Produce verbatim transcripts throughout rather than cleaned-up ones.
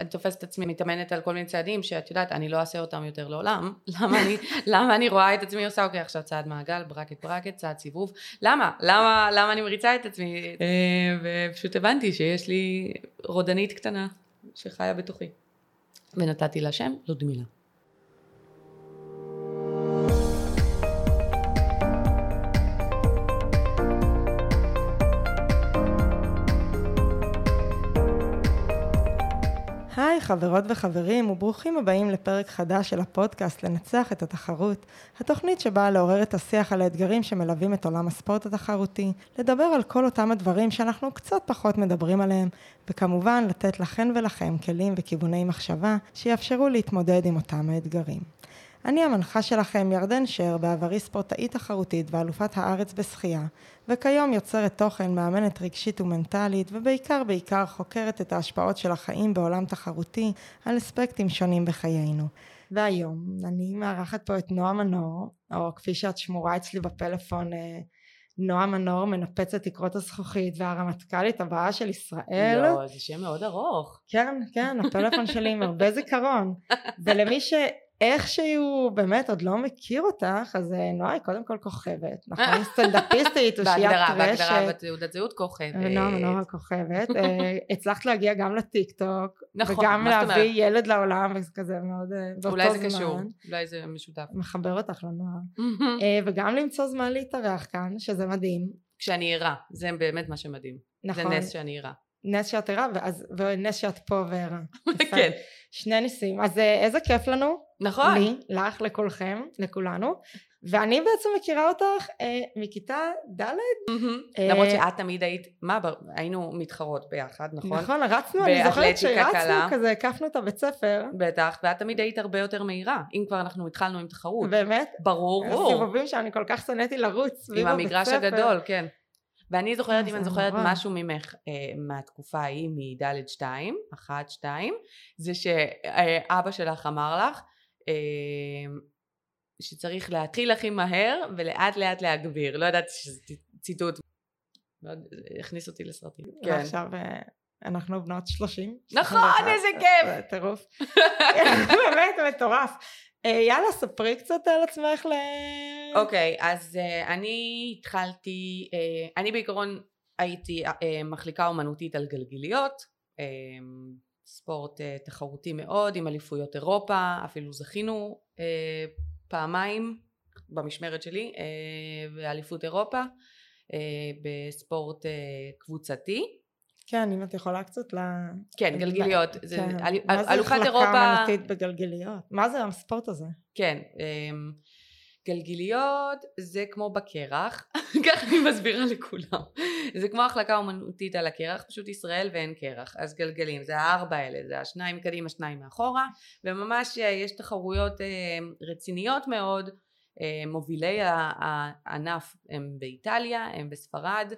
אני תופסת עצמי מתאמנת על כל מיני צעדים שאת יודעת אני לא אעשה אותם יותר לעולם. למה אני למה אני רואה את עצמי עושה אוקיי עכשיו צעד מעגל, ברקט ברקט, צעד סיבוב, למה למה למה אני מריצה את עצמי? ופשוט הבנתי שיש לי רודנית קטנה שחיה בתוכי, ונתתי לה שם לודמילה. היי חברות וחברים, וברוכים הבאים לפרק חדש של הפודקאסט לנצח את התחרות, התוכנית שבאה לעורר את השיח על האתגרים שמלווים את עולם הספורט התחרותי, לדבר על כל אותם הדברים שאנחנו קצת פחות מדברים עליהם, וכמובן לתת לכן ולכם כלים וכיווני מחשבה שיאפשרו להתמודד עם אותם האתגרים. אני המנחה שלכם ירדן שר, בעברי ספורטאית תחרותית ואלופת הארץ בשחייה, וכיום יוצרת תוכן, מאמנת רגשית ומנטלית, ובעיקר בעיקר חוקרת את ההשפעות של החיים בעולם תחרותי על אספקטים שונים בחיינו. והיום אני מארחת פה את נועה מנור, או כפי שאת שמורה אצלי בפלאפון, נועה מנור, מנפצת תקרות הזכוכית והרמטכ"לית הבאה של ישראל. לא, זה שם מאוד ארוך. כן, כן, הפלאפון שלי עם הרבה זיכרון. ולמי ש... איך שהוא באמת עוד לא מכיר אותך, אז נועה היא קודם כל כוכבת, נכון? סטנדאפיסטית, בהגדרה, בהגדרה, בתעודת זהות כוכבת. נועה מנור הכוכבת, הצלחת להגיע גם לטיק טוק, וגם להביא ילד לעולם, וזה כזה מאוד, אולי זה קשור, אולי זה משותף. מחבר אותך לנועה, וגם למצוא זמן להתארח כאן, שזה מדהים. כשאני עירה, זה באמת מה שמדהים, זה נס שאני עירה. נס שאת עירה, ונס שאת פה ועירה. כן. שני ניסים, אז איזה כיף לנו. נכון. לי, לך, לכולכם, לכולנו. ואני בעצם מכירה אותך אה, מכיתה ד' mm-hmm. אה, למרות שאת תמיד היית, מה, היינו מתחרות ביחד, נכון? נכון, רצנו, אני זוכרת שרצנו קלה. כזה, הקפנו את הבית ספר. בטח, ואת תמיד היית הרבה יותר מהירה, אם כבר אנחנו התחלנו עם תחרות. באמת? ברור. הסיבובים שאני כל כך שנאתי לרוץ. עם המגרש הגדול, כן. ואני זוכרת, אם אני זוכרת משהו ממך, מהתקופה ההיא, מדלת שתיים, אחת, שתיים, זה שאבא שלך אמר לך, שצריך להתחיל הכי מהר, ולאט לאט להגביר, לא יודעת שזה ציטוט, הכניס אותי לסרטים. ועכשיו אנחנו בנות שלושים. נכון, איזה כיף! טירוף. באמת מטורף. יאללה, ספרי קצת על עצמך ל... אוקיי, אז אני התחלתי, אני בעיקרון הייתי מחליקה אומנותית על גלגיליות, ספורט תחרותי מאוד עם אליפויות אירופה, אפילו זכינו פעמיים במשמרת שלי באליפות אירופה בספורט קבוצתי. כן, אם את יכולה קצת ל... כן, גלגיליות. מה זה החלקה אמנותית בגלגיליות? מה זה הספורט הזה? כן, גלגיליות זה כמו בקרח, ככה אני מסבירה לכולם, זה כמו החלקה אומנותית על הקרח, פשוט ישראל ואין קרח, אז גלגלים זה הארבע האלה, זה השניים קדימה, שניים מאחורה, וממש יש תחרויות רציניות מאוד, מובילי הענף הם באיטליה, הם בספרד,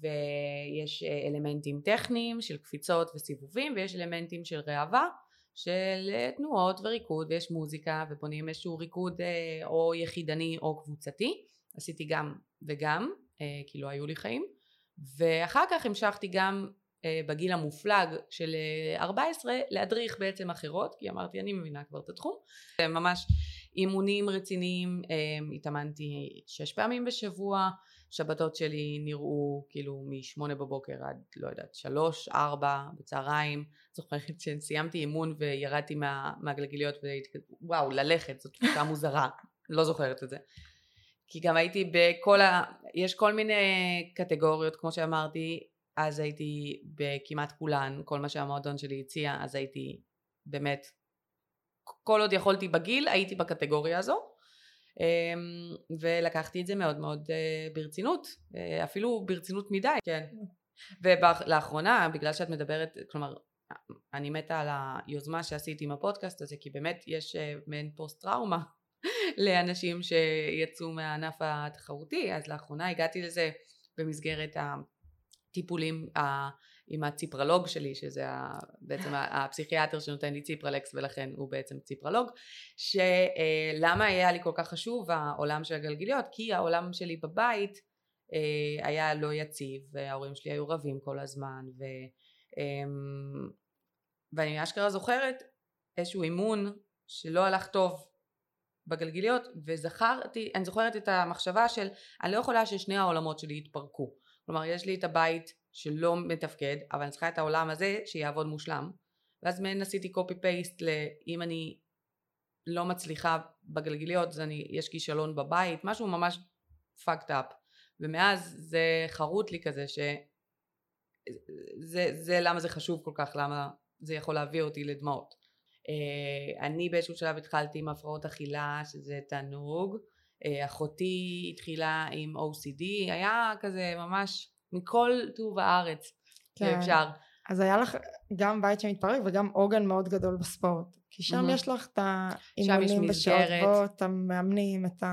ויש אלמנטים טכניים של קפיצות וסיבובים, ויש אלמנטים של ראווה, של תנועות וריקוד, ויש מוזיקה ובונים איזשהו ריקוד או יחידני או קבוצתי, עשיתי גם וגם, כי לא היו לי חיים, ואחר כך המשכתי גם בגיל המופלג של ארבע עשרה להדריך בעצם אחרות, כי אמרתי אני מבינה כבר את התחום, ממש אימונים רציניים, התאמנתי שש פעמים בשבוע, שבתות שלי נראו כאילו משמונה בבוקר עד לא יודעת שלוש, ארבע בצהריים, זוכרת שסיימתי אימון וירדתי מה, מהגלגיליות וואו ללכת זאת תפוצה מוזרה, לא זוכרת את זה כי גם הייתי בכל ה... יש כל מיני קטגוריות כמו שאמרתי, אז הייתי בכמעט כולן, כל מה שהמועדון שלי הציע, אז הייתי באמת כל עוד יכולתי בגיל הייתי בקטגוריה הזו ולקחתי את זה מאוד מאוד ברצינות, אפילו ברצינות מדי, כן. ולאחרונה, בגלל שאת מדברת, כלומר, אני מתה על היוזמה שעשיתי עם הפודקאסט הזה, כי באמת יש מעין פוסט טראומה לאנשים שיצאו מהענף התחרותי, אז לאחרונה הגעתי לזה במסגרת הטיפולים עם הציפרלוג שלי, שזה בעצם הפסיכיאטר שנותן לי ציפרלקס, ולכן הוא בעצם ציפרלוג, שלמה היה לי כל כך חשוב העולם של הגלגיליות, כי העולם שלי בבית היה לא יציב, וההורים שלי היו רבים כל הזמן, ואני אשכרה זוכרת איזשהו אימון שלא הלך טוב בגלגיליות, וזכרתי, אני זוכרת את המחשבה של אני לא יכולה ששני העולמות שלי יתפרקו, כלומר יש לי את הבית שלא מתפקד, אבל אני צריכה את העולם הזה שיעבוד מושלם, ואז מן עשיתי קופי פייסט לאם אני לא מצליחה בגלגיליות, אז אני, יש כישלון בבית, משהו ממש fucked up, ומאז זה חרוט לי כזה, ש... זה, זה למה זה חשוב כל כך, למה זה יכול להביא אותי לדמעות. אני באיזשהו שלב התחלתי עם הפרעות אכילה, שזה תענוג, אחותי התחילה עם או סי די, היה כזה ממש מכל טוב הארץ, כן. אפשר. אז היה לך גם בית שמתפרק וגם עוגן מאוד גדול בספורט, כי שם mm-hmm. יש לך את האימונים בשעות בו, את המאמנים, את ה...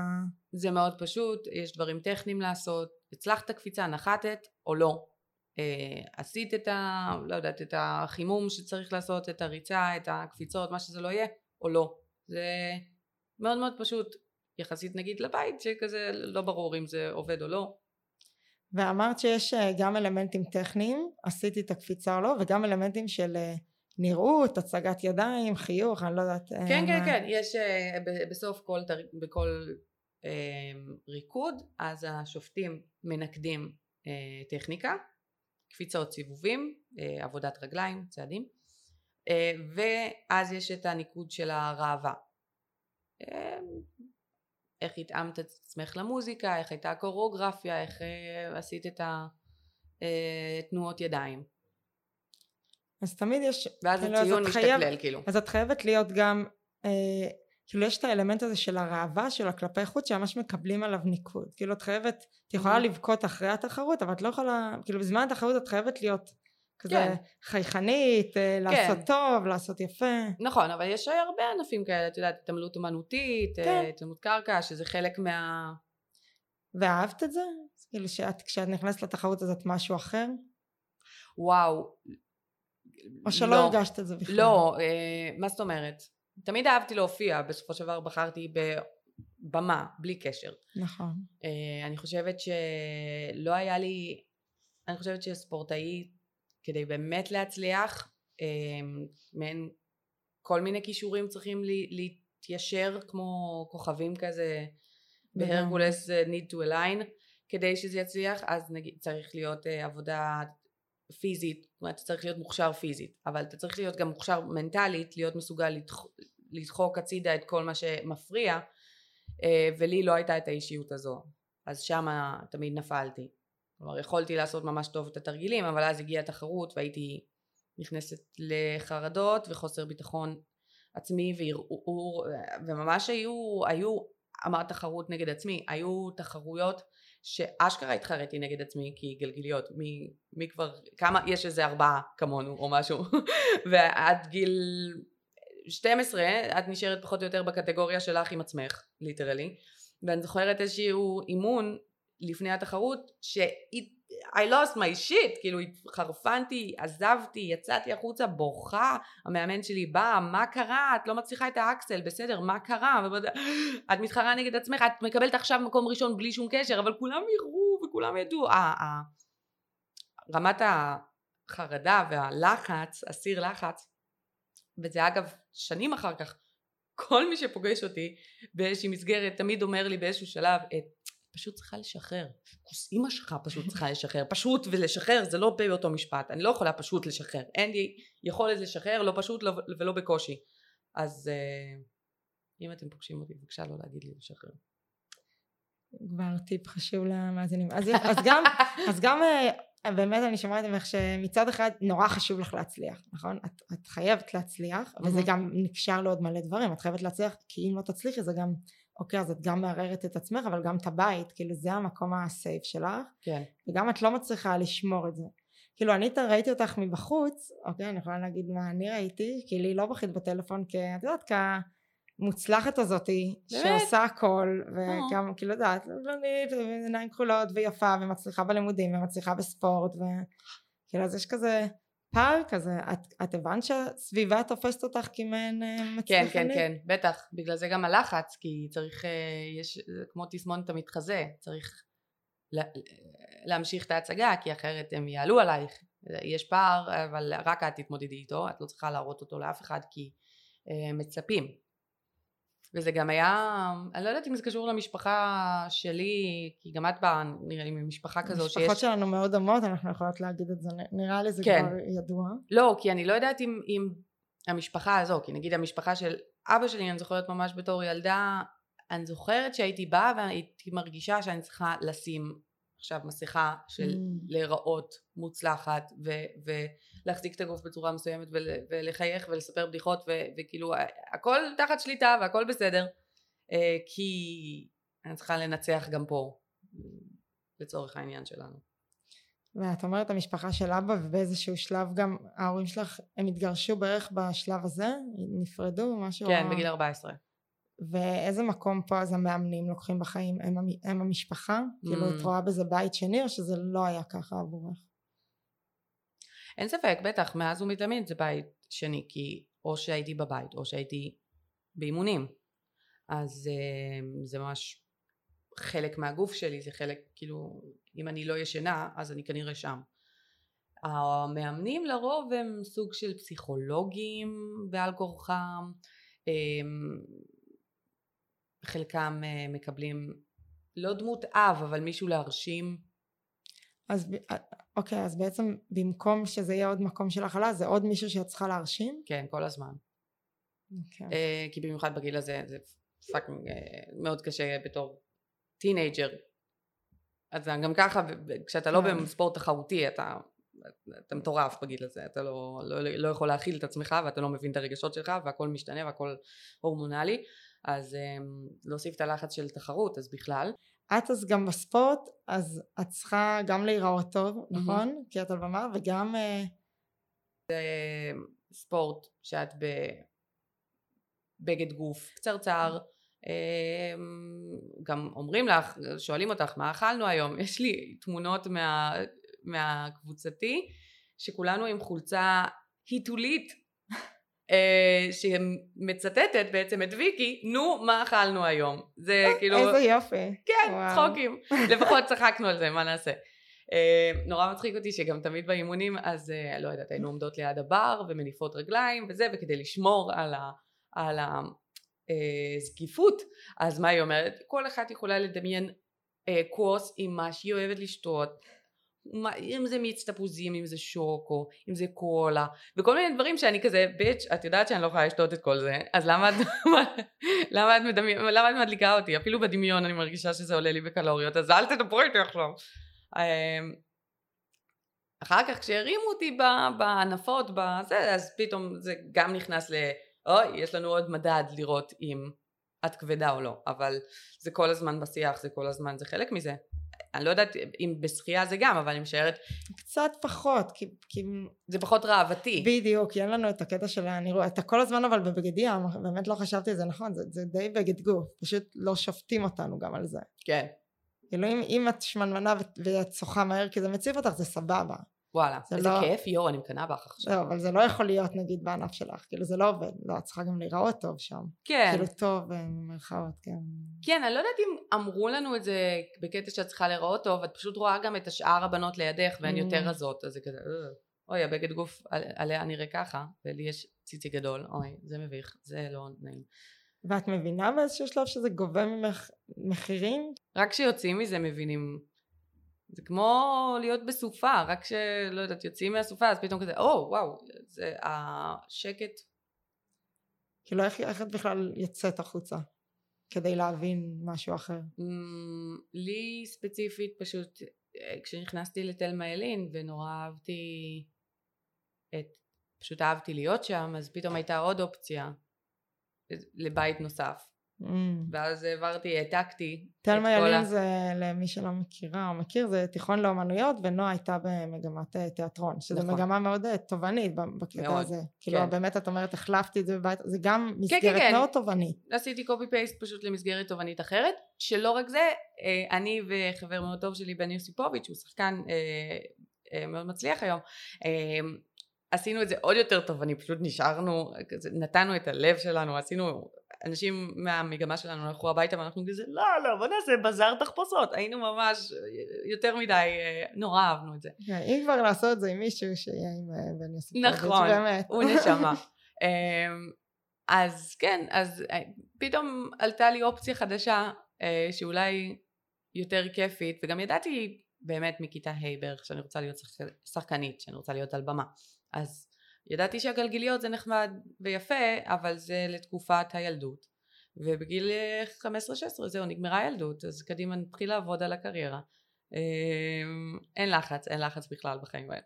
זה מאוד פשוט, יש דברים טכניים לעשות, הצלחת קפיצה, נחתת או לא, Uh, עשית את ה... לא יודעת, את החימום שצריך לעשות, את הריצה, את הקפיצות, מה שזה לא יהיה, או לא. זה מאוד מאוד פשוט, יחסית נגיד לבית, שכזה לא ברור אם זה עובד או לא. ואמרת שיש גם אלמנטים טכניים, עשיתי את הקפיצה או לא, וגם אלמנטים של נראות, הצגת ידיים, חיוך, אני לא יודעת... כן, מה... כן, כן, יש בסוף כל, בכל ריקוד, אז השופטים מנקדים טכניקה, קפיצות, סיבובים, עבודת רגליים, צעדים, ואז יש את הניקוד של הראווה, איך התאמת את עצמך למוזיקה, איך הייתה הקוריאוגרפיה, איך עשית את התנועות ידיים, אז תמיד יש, ואז הציון משתכלל, כאילו אז את חייבת להיות גם כאילו יש את האלמנט הזה של הראווה, של הכלפי חוץ, שממש מקבלים עליו ניקוד. כאילו את חייבת, את יכולה לבכות אחרי התחרות, אבל את לא יכולה, כאילו בזמן התחרות את חייבת להיות כזה חייכנית, לעשות טוב, לעשות יפה. נכון, אבל יש הרבה ענפים כאלה, את יודעת, התעמלות אמנותית, התעמלות קרקע, שזה חלק מה... ואהבת את זה? כאילו כשאת נכנסת לתחרות הזאת משהו אחר? וואו. או שלא הרגשת את זה בכלל? לא, מה זאת אומרת? תמיד אהבתי להופיע, בסופו של דבר בחרתי בבמה, בלי קשר. נכון. אני חושבת שלא היה לי, אני חושבת שספורטאי, כדי באמת להצליח, מעין כל מיני כישורים צריכים להתיישר, כמו כוכבים כזה, בהרגולס need to align, כדי שזה יצליח, אז צריך להיות עבודה פיזית, זאת אומרת, אתה צריך להיות מוכשר פיזית, אבל אתה צריך להיות גם מוכשר מנטלית, להיות מסוגל לדחוק, לדחוק הצידה את כל מה שמפריע, ולי לא הייתה את האישיות הזו, אז שמה תמיד נפלתי, כלומר יכולתי לעשות ממש טוב את התרגילים, אבל אז הגיעה התחרות והייתי נכנסת לחרדות וחוסר ביטחון עצמי וערעור, וממש היו, היו אמרת תחרות נגד עצמי, היו תחרויות שאשכרה התחרתי נגד עצמי, כי גלגיליות, מי, מי כבר, כמה, יש איזה ארבעה כמונו או משהו, ועד גיל שתים עשרה, את נשארת פחות או יותר בקטגוריה שלך עם עצמך, ליטרלי, ואני זוכרת איזשהו אימון לפני התחרות, ש- I lost my shit, כאילו חרפנתי, עזבתי, יצאתי החוצה, בוכה, המאמן שלי בא, מה קרה? את לא מצליחה את האקסל, בסדר, מה קרה? את מתחרה נגד עצמך, את מקבלת עכשיו מקום ראשון בלי שום קשר, אבל כולם יראו וכולם ידעו. רמת החרדה והלחץ, הסיר לחץ, וזה אגב שנים אחר כך, כל מי שפוגש אותי באיזושהי מסגרת תמיד אומר לי באיזשהו שלב את פשוט צריכה לשחרר, כוס אמא שלך פשוט צריכה לשחרר, פשוט ולשחרר זה לא באותו משפט, אני לא יכולה פשוט לשחרר, אין לי יכולת לשחרר, לא פשוט ולא בקושי, אז אם אתם פוגשים אותי בבקשה לא להגיד לי לשחרר. כבר טיפ חשוב למאזינים, אז גם באמת אני שומעת ממך שמצד אחד נורא חשוב לך להצליח, נכון? את חייבת להצליח, וזה גם נקשר לעוד מלא דברים, את חייבת להצליח, כי אם לא תצליחי זה גם... אוקיי, אז את גם מערערת את עצמך, אבל גם את הבית, כאילו זה המקום הסייף שלך, כן. וגם את לא מצליחה לשמור את זה, כאילו אני ראיתי אותך מבחוץ, אוקיי, אני יכולה להגיד מה אני ראיתי, כי לי לא בכית בטלפון, כי את יודעת, כמוצלחת הזאתי, שעושה הכל, וגם, כאילו יודעת, עיניים כחולות ויפה, ומצליחה בלימודים, ומצליחה בספורט, וכאילו אז יש כזה פער כזה, את, את הבנת שהסביבה תופסת אותך כמעין מצליחנית? כן, כן, כן, בטח, בגלל זה גם הלחץ, כי צריך, יש כמו תסמונת המתחזה, צריך לה, להמשיך את ההצגה, כי אחרת הם יעלו עלייך, יש פער, אבל רק את תתמודדי איתו, את לא צריכה להראות אותו לאף אחד, כי מצפים. וזה גם היה, אני לא יודעת אם זה קשור למשפחה שלי, כי גם את באה נראה לי ממשפחה כזו שיש... המשפחות שלנו מאוד דומות, אנחנו יכולות להגיד את זה, נראה לי זה כן. כבר ידוע. לא, כי אני לא יודעת אם, אם המשפחה הזו, כי נגיד המשפחה של אבא שלי, אני זוכרת ממש בתור ילדה, אני זוכרת שהייתי באה והייתי מרגישה שאני צריכה לשים עכשיו מסכה של mm. להיראות מוצלחת ו- ולהחזיק את הגוף בצורה מסוימת ול- ולחייך ולספר בדיחות ו- וכאילו הכל תחת שליטה והכל בסדר, אה, כי אני צריכה לנצח גם פה לצורך העניין שלנו. ואת אומרת המשפחה של אבא, ובאיזשהו שלב גם ההורים שלך הם התגרשו בערך בשלב הזה, נפרדו משהו? כן, בגיל ארבע עשרה. ואיזה מקום פה אז המאמנים לוקחים בחיים? הם, הם המשפחה? Mm. כאילו את רואה בזה בית שני, או שזה לא היה ככה עבורך? אין ספק, בטח, מאז ומתמיד זה בית שני, כי או שהייתי בבית או שהייתי באימונים, אז זה ממש חלק מהגוף שלי, זה חלק, כאילו אם אני לא ישנה אז אני כנראה שם. המאמנים לרוב הם סוג של פסיכולוגים בעל כורחם, חלקם מקבלים לא דמות אב אבל מישהו להרשים. אז אוקיי, אז בעצם במקום שזה יהיה עוד מקום של החלה, זה עוד מישהו שאת צריכה להרשים? כן, כל הזמן. אוקיי. אה, כי במיוחד בגיל הזה זה פאקינג מאוד קשה בתור טינג'ר, אז גם ככה כשאתה לא בספורט תחרותי אתה אתה מטורף בגיל הזה, אתה לא, לא, לא יכול להכיל את עצמך ואתה לא מבין את הרגשות שלך והכל משתנה והכל הורמונלי, אז להוסיף את הלחץ של תחרות, אז בכלל. את אז גם בספורט, אז את צריכה גם להיראות טוב, נכון? כי את על במה, וגם... זה ספורט שאת בבגד גוף קצרצר, גם אומרים לך, שואלים אותך מה אכלנו היום, יש לי תמונות מהקבוצתי, שכולנו עם חולצה היטולית, שמצטטת בעצם את ויקי, נו מה אכלנו היום, זה כאילו איזה יופי, כן, צחוקים, לפחות צחקנו על זה, מה נעשה. נורא מצחיק אותי שגם תמיד באימונים אז לא יודעת, היינו עומדות ליד הבר ומניפות רגליים וזה, וכדי לשמור על הזקיפות אז מה היא אומרת, כל אחת יכולה לדמיין כוס עם מה שהיא אוהבת לשתות, אם זה מיץ תפוזים, אם זה שוקו, אם זה קולה, וכל מיני דברים שאני כזה, ביץ' את יודעת שאני לא יכולה לשתות את כל זה, אז למה את, למה את, מדמי, למה את מדליקה אותי? אפילו בדמיון אני מרגישה שזה עולה לי בקלוריות, אז אל תדברו איתי עכשיו. אחר כך כשהרימו אותי בענפות, בזה, אז פתאום זה גם נכנס ל, אוי, יש לנו עוד מדד לראות אם את כבדה או לא, אבל זה כל הזמן בשיח, זה כל הזמן, זה חלק מזה. אני לא יודעת אם בשחייה זה גם, אבל אני משערת... קצת פחות, כי... כי... זה פחות רעבתי. בדיוק, כי אין לנו את הקטע של הנראות, אתה כל הזמן אבל בבגדי, באמת לא חשבתי את זה נכון, זה, זה די בגד גוף, פשוט לא שופטים אותנו גם על זה. כן. כאילו אם, אם את שמנמנה ואת שוחה מהר כי זה מציב אותך, זה סבבה. וואלה, זה איזה לא... כיף, יור, אני מקנה בך עכשיו. לא, אבל זה לא יכול להיות נגיד בענף שלך, כאילו זה לא עובד, לא, את צריכה גם להיראות טוב שם. כן. כאילו טוב במרכאות, כן. כן, אני לא יודעת אם אמרו לנו את זה בקטע שאת צריכה להיראות טוב, את פשוט רואה גם את השאר הבנות לידך, והן mm. יותר רזות, אז זה כזה, אוי, הבגד גוף על, עליה נראה ככה, ולי יש ציצי גדול, אוי, זה מביך, זה לא נעים. ואת מבינה באיזשהו שלב שזה גובה ממך מחירים? רק שיוצאים מזה מבינים... זה כמו להיות בסופה, רק שלא יודעת, יוצאים מהסופה, אז פתאום כזה, או, וואו, זה השקט. כאילו, איך, איך את בכלל יצאת החוצה, כדי להבין משהו אחר? לי ספציפית, פשוט, כשנכנסתי לתל מאלין, ונורא אהבתי את, פשוט אהבתי להיות שם, אז פתאום הייתה עוד אופציה, לבית נוסף. Mm. ואז העברתי, העתקתי תל מאלין, זה למי שלא מכירה או מכיר, זה תיכון לאומנויות, ונועה הייתה במגמת תיאטרון, שזה נכון. מגמה מאוד תובנית בקליטה הזה, כאילו כן. באמת את אומרת החלפתי את זה בבית, זה גם מסגרת כן, כן, מאוד כן. תובנית, עשיתי קופי פייסט פשוט למסגרת תובנית אחרת, שלא רק זה, אני וחבר מאוד טוב שלי בן יוסיפוביץ', הוא שחקן מאוד מצליח היום, עשינו את זה עוד יותר טוב, אני פשוט נשארנו, נתנו את הלב שלנו, עשינו, אנשים מהמגמה שלנו הלכו הביתה ואנחנו כזה, לא, לא, בוא נעשה בזאר תחפושות, היינו ממש יותר מדי, נורא אהבנו את זה. אם כבר לעשות את זה עם מישהו שיהיה עם בן יוסף. נכון, הוא נשמע. אז כן, אז פתאום עלתה לי אופציה חדשה, שאולי יותר כיפית, וגם ידעתי באמת מכיתה ה' בערך שאני רוצה להיות שחקנית, שאני רוצה להיות על במה, אז ידעתי שהגלגיליות זה נחמד ויפה, אבל זה לתקופת הילדות, ובגיל חמש עשרה שש עשרה זהו, נגמרה הילדות, אז קדימה נתחיל לעבוד על הקריירה. אין לחץ, אין לחץ בכלל בחיים האלה.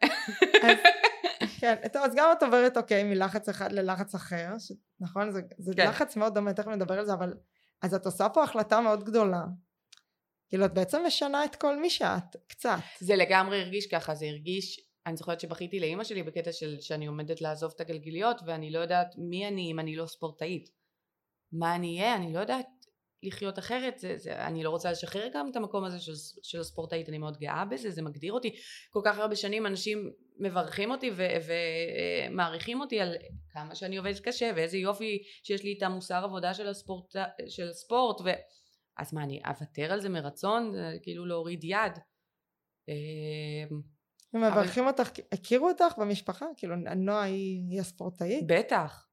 כן, טוב, אז גם את עוברת אוקיי מלחץ אחד ללחץ אחר, נכון? זה לחץ מאוד דומה, תכף נדבר על זה, אבל אז את עושה פה החלטה מאוד גדולה, כאילו את בעצם משנה את כל מי שאת, קצת. זה לגמרי הרגיש ככה, זה הרגיש, אני זוכרת שבכיתי לאמא שלי בקטע של שאני עומדת לעזוב את הגלגיליות, ואני לא יודעת מי אני אם אני לא ספורטאית. מה אני אהיה? אני לא יודעת לחיות אחרת, זה, זה, אני לא רוצה לשחרר גם את המקום הזה של, של הספורטאית, אני מאוד גאה בזה, זה מגדיר אותי. כל כך הרבה שנים אנשים מברכים אותי ומעריכים אותי על כמה שאני עובדת קשה, ואיזה יופי שיש לי את המוסר עבודה של הספורט, של ספורט, ו... אז מה, אני אוותר על זה מרצון? כאילו להוריד יד. הם מברכים אותך, הכירו אותך במשפחה? כאילו נועה היא הספורטאית? בטח.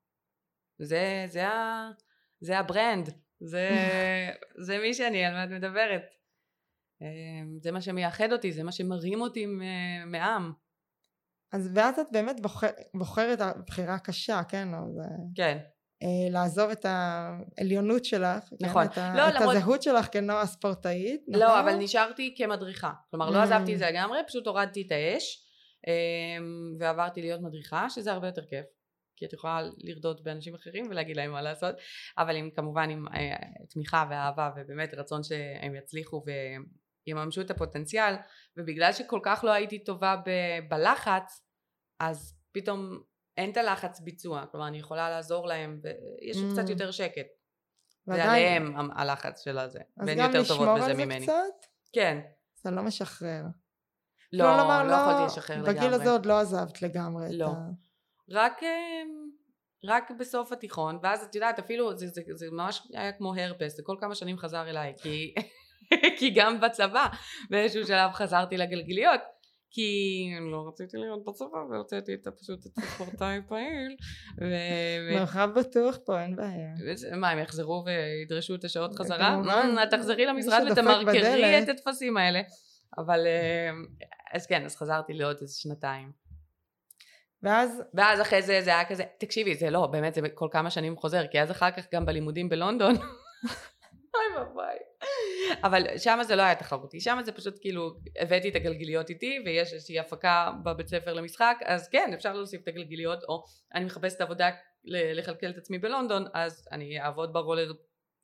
זה הברנד. זה מי שאני על מה את מדברת. זה מה שמייחד אותי, זה מה שמרים אותי מעם. אז ואת את באמת בוחרת בחירה קשה, כן? כן. לעזוב את העליונות שלך, נכון, את הזהות שלך כנועה ספורטאית, לא, אבל נשארתי כמדריכה, כלומר לא עזבתי את זה לגמרי, פשוט הורדתי את האש ועברתי להיות מדריכה, שזה הרבה יותר כיף, כי את יכולה לרדות באנשים אחרים ולהגיד להם מה לעשות, אבל כמובן עם תמיכה ואהבה ובאמת רצון שהם יצליחו ויממשו את הפוטנציאל, ובגלל שכל כך לא הייתי טובה בלחץ, אז פתאום אין את הלחץ ביצוע, כלומר אני יכולה לעזור להם, ויש mm. קצת יותר שקט. ודאי. זה עליהם הלחץ של הזה. אז גם לשמור על זה ממני. קצת? כן. זה לא משחרר. לא, לא, לומר, לא, לא יכולתי לשחרר בגיל לגמרי. בגיל הזה עוד לא עזבת לגמרי. לא. ה... רק, רק בסוף התיכון, ואז את יודעת, אפילו זה, זה, זה ממש היה כמו הרפס, זה כל כמה שנים חזר אליי, כי, כי גם בצבא, באיזשהו שלב חזרתי לגלגליות, כי לא רציתי להיות בצבא ורציתי את פשוט את הספורטאי פעיל. מרחב בטוח פה, אין בעיה. מה, הם יחזרו וידרשו את השעות חזרה? תחזרי למשרד ותמרקרי את התפסים האלה. אבל אז כן, אז חזרתי לעוד איזה שנתיים. ואז? ואז אחרי זה זה היה כזה, תקשיבי, זה לא, באמת זה כל כמה שנים חוזר, כי אז אחר כך גם בלימודים בלונדון. אוי בביי. אבל שמה זה לא היה תחרותי, שמה זה פשוט כאילו הבאתי את הגלגיליות איתי ויש איזושהי הפקה בבית ספר למשחק, אז כן אפשר להוסיף את הגלגיליות, או אני מחפשת את העבודה לכלכל את עצמי בלונדון, אז אני אעבוד ברולר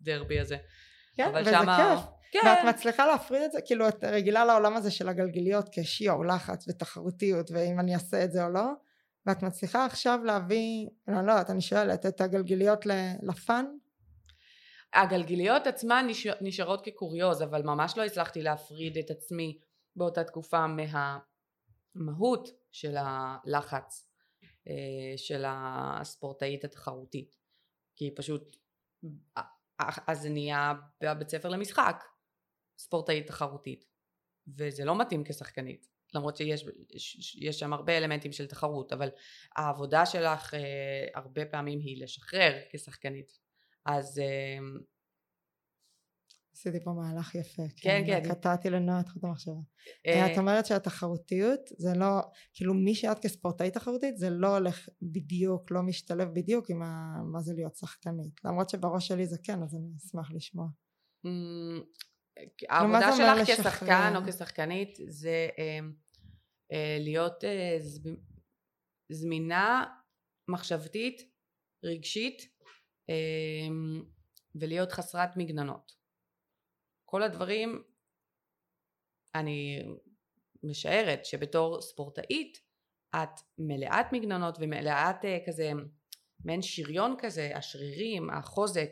דרבי הזה. כן, וזה שמה... כיף. כן. ואת מצליחה להפריד את זה, כאילו את רגילה לעולם הזה של הגלגיליות כשיעור לחץ ותחרותיות ואם אני אעשה את זה או לא, ואת מצליחה עכשיו להביא, לא, לא, אני שואלת את הגלגיליות לפן? הגלגיליות עצמן נשארות כקוריוז, אבל ממש לא הצלחתי להפריד את עצמי באותה תקופה מהמהות של הלחץ של הספורטאית התחרותית, כי פשוט אז נהיה בבית ספר למשחק ספורטאית תחרותית, וזה לא מתאים כשחקנית, למרות שיש יש שם הרבה אלמנטים של תחרות, אבל העבודה שלך הרבה פעמים היא לשחרר כשחקנית. אז עשיתי פה מהלך יפה, כן, כן, קטעתי לנועה את חוט המחשבה. את אומרת שהתחרותיות זה לא, כאילו מי שאת כספורטאית תחרותית זה לא הולך בדיוק, לא משתלב בדיוק עם מה זה להיות שחקנית, למרות שבראש שלי זה כן, אז אני אשמח לשמוע. העבודה שלך כשחקן או כשחקנית זה להיות זמינה, מחשבתית, רגשית, ולהיות חסרת מגננות. כל הדברים, אני משערת שבתור ספורטאית את מלאת מגננות ומלאת כזה מעין שריון כזה, השרירים, החוזק,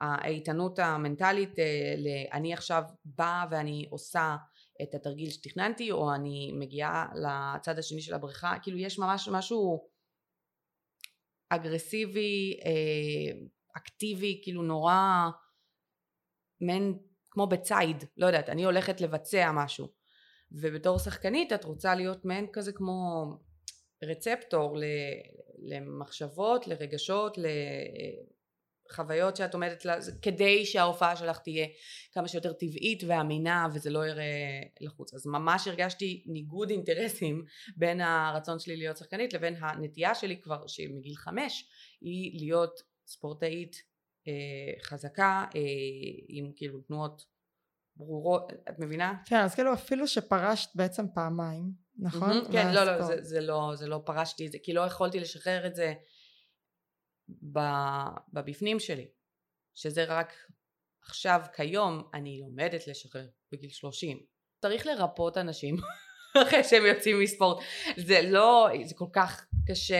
האיתנות המנטלית, אני עכשיו באה ואני עושה את התרגיל שתכננתי, או אני מגיעה לצד השני של הבריכה, כאילו יש ממש משהו אגרסיבי, אקטיבי, כאילו נורא מן, כמו בצייד, לא יודעת, אני הולכת לבצע משהו, ובתור שחקנית את רוצה להיות מן כזה כמו רצפטור למחשבות, לרגשות, לחוויות שאת עומדת לה, כדי שההופעה שלך תהיה כמה שיותר טבעית ואמינה וזה לא יראה לחוץ. אז ממש הרגשתי ניגוד אינטרסים בין הרצון שלי להיות שחקנית לבין הנטייה שלי כבר שמגיל חמש היא להיות ספורטאית אה, חזקה אה, עם כאילו תנועות ברורות, את מבינה? כן, אז כאילו אפילו שפרשת בעצם פעמיים, נכון? Mm-hmm, כן, לא, לא, זה, זה לא, זה לא פרשתי, זה, כי לא יכולתי לשחרר את זה בבפנים שלי, שזה רק עכשיו, כיום, אני לומדת לשחרר בגיל שלושים. צריך לרפות אנשים אחרי שהם יוצאים מספורט, זה לא, זה כל כך קשה,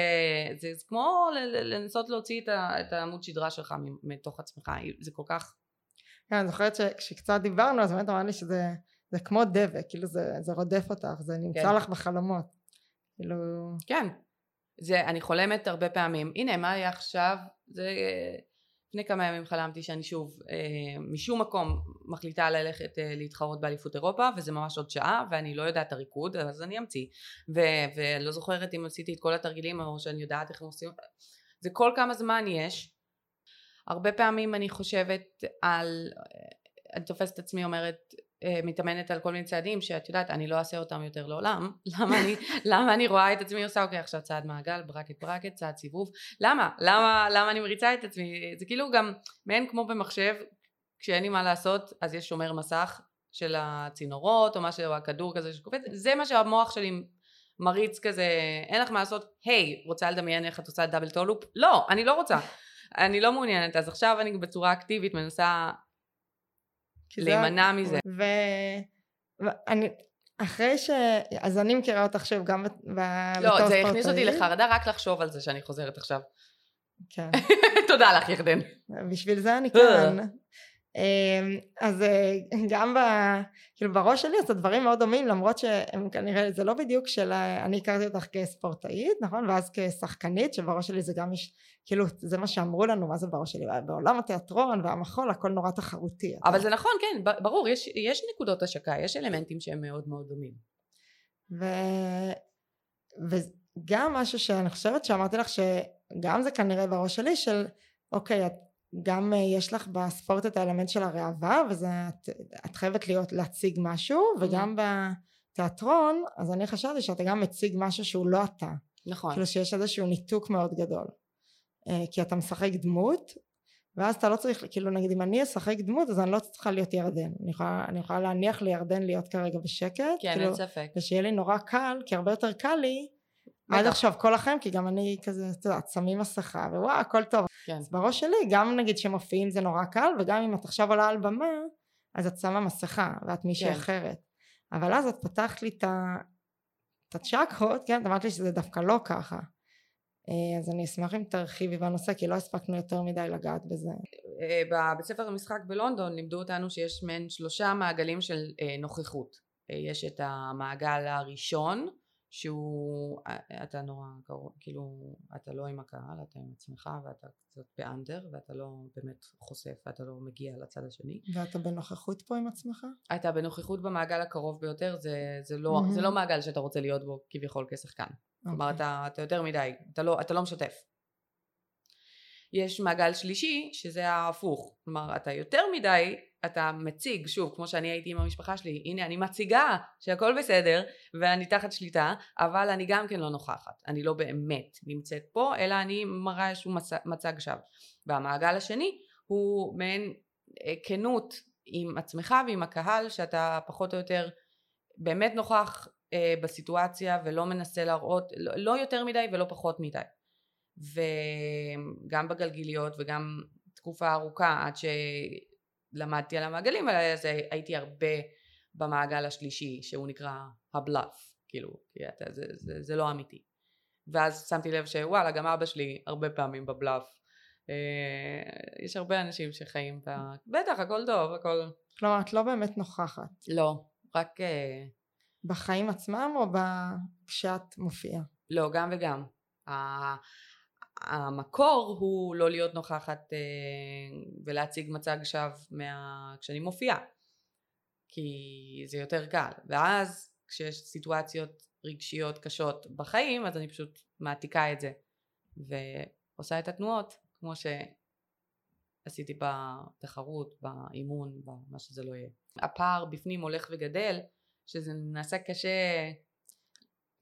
זה, זה כמו לנסות להוציא את, ה, את העמוד שדרה שלך מתוך עצמך, זה כל כך... כן, אני זוכרת שכשקצת דיברנו, אז באמת אמרה לי שזה זה כמו דבק, כאילו זה, זה רודף אותך, זה נמצא כן. לך בחלומות. כאילו... כן, זה, אני חולמת הרבה פעמים, הנה מה היה עכשיו, זה לפני כמה ימים חלמתי שאני שוב אה, משום מקום מחליטה ללכת אה, להתחרות באליפות אירופה, וזה ממש עוד שעה, ואני לא יודעת הריקוד, אז אני אמציא, ו, ולא זוכרת אם עשיתי את כל התרגילים, או שאני יודעת איך עושים, זה כל כמה זמן יש, הרבה פעמים אני חושבת על, אני תופסת עצמי אומרת, מתאמנת על כל מיני צעדים שאת יודעת אני לא אעשה אותם יותר לעולם, למה אני, למה אני רואה את עצמי עושה אוקיי עכשיו צעד מעגל, ברקט ברקט, צעד סיבוב, למה, למה, למה אני מריצה את עצמי, זה כאילו גם מעין כמו במחשב, כשאין לי מה לעשות אז יש שומר מסך של הצינורות או משהו, או הכדור כזה שקופץ, זה מה שהמוח שלי מריץ כזה, אין לך מה לעשות, היי, hey, רוצה לדמיין איך את עושה דאבל טולופ, לא, אני לא רוצה, אני לא מעוניינת, אז עכשיו אני בצורה אקטיבית מנסה להימנע מזה. ואני, אחרי ש... אז אני מכירה אותך עכשיו גם בתור ספורטאית. לא, זה הכניס אותי לחרדה רק לחשוב על זה שאני חוזרת עכשיו. כן. תודה לך ירדן. בשביל זה אני כאן. אז גם בראש שלי אז הדברים מאוד דומים, למרות שהם כנראה, זה לא בדיוק של, אני הכרתי אותך כספורטאית, נכון? ואז כשחקנית, שבראש שלי זה גם יש, כאילו זה מה שאמרו לנו, מה זה בראש שלי? בעולם התיאטרון והמחול, הכל נורא תחרותי. אבל זה נכון, כן, ברור, יש נקודות השקה, יש אלמנטים שהם מאוד מאוד דומים. וגם משהו שאני חושבת שאמרתי לך, שגם זה כנראה בראש שלי של, אוקיי, את גם יש לך בספורט את האלמנט של הראווה, וזה, את, את חייבת להיות, להציג משהו, וגם בתיאטרון, אז אני חשבתי שאתה גם מציג משהו שהוא לא אתה. נכון. כאילו שיש איזשהו ניתוק מאוד גדול. כי אתה משחק דמות, ואז אתה לא צריך, כאילו נגיד אם אני אשחק דמות, אז אני לא צריכה להיות ירדן. אני יכולה, אני יכולה להניח לירדן להיות כרגע בשקט. כן, כאילו, אין ספק. ושיהיה לי נורא קל, כי הרבה יותר קל לי, עד עכשיו כל החיים, כי גם אני כזה, עצמי מסכה, וואה, הכל טוב. אז בראש שלי, גם נגיד שמופיעים זה נורא קל, וגם אם את עכשיו עולה על במה, אז את שמה מסכה, ואת מישהי אחרת. אבל אז את פתחת לי את הצ'קרות, כן? את אמרת לי שזה דווקא לא ככה. אז אני אשמח אם תרחיבי בנושא, כי לא הספקנו יותר מדי לגעת בזה. בבית ספר המשחק בלונדון, לימדו אותנו שיש מן שלושה מעגלים של נוכחות. יש את המעגל הראשון, שהוא, אתה נורא קרוב, כאילו, אתה לא עם הקהל, אתה עם עצמך, ואתה קצת באנדר, ואתה לא באמת חושף, ואתה לא מגיע לצד השני. ואתה בנוכחות פה עם עצמך? אתה בנוכחות במעגל הקרוב ביותר, זה, זה לא, mm-hmm. זה לא מעגל שאתה רוצה להיות בו כביכול כשחקן. Okay. כלומר, אתה, אתה יותר מדי, אתה לא, אתה לא משתף. יש מעגל שלישי, שזה ההפוך. כלומר, אתה יותר מדי, אתה מציג, שוב, כמו שאני הייתי עם המשפחה שלי, הנה אני מציגה שהכל בסדר, ואני תחת שליטה, אבל אני גם כן לא נוכחת, אני לא באמת נמצאת פה, אלא אני מראה איזשהו מצג שווא. והמעגל השני הוא מעין כנות עם עצמך ועם הקהל, שאתה פחות או יותר באמת נוכח אה, בסיטואציה, ולא מנסה להראות, לא, לא יותר מדי ולא פחות מדי. וגם בגלגיליות וגם תקופה ארוכה עד ש... למדתי על המעגלים, אז הייתי הרבה במעגל השלישי, שהוא נקרא הבלף, כאילו, זה, זה, זה, זה לא אמיתי. ואז שמתי לב שוואלה, גם אבא שלי הרבה פעמים בבלף. אה, יש הרבה אנשים שחיים, ב... בטח, הכל טוב, הכל... כלומר, את לא באמת נוכחת. לא, רק... בחיים עצמם או כשאת מופיעה? לא, גם וגם. המקור הוא לא להיות נוכחת ולהציג מצג שווא כשאני מופיעה, כי זה יותר קל, ואז כשיש סיטואציות רגשיות קשות בחיים אז אני פשוט מעתיקה את זה ועושה את התנועות כמו שעשיתי בתחרות, באימון, במה שזה לא יהיה. הפער בפנים הולך וגדל, שזה נעשה קשה.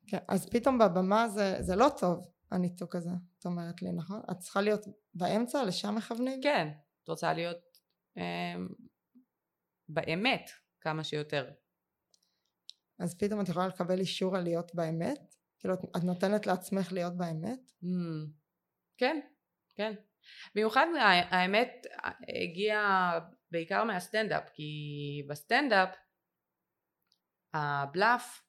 כן, אז פתאום בבמה זה, זה לא טוב הניתוק הזה, את אומרת לי, נכון? את צריכה להיות באמצע, לשם מכוונים? כן, את רוצה להיות אה, באמת כמה שיותר. אז פתאום את יכולה לקבל אישור על להיות באמת? כאילו את נותנת לעצמך להיות באמת? Mm, כן, כן. במיוחד האמת הגיעה בעיקר מהסטנדאפ, כי בסטנדאפ הבלף,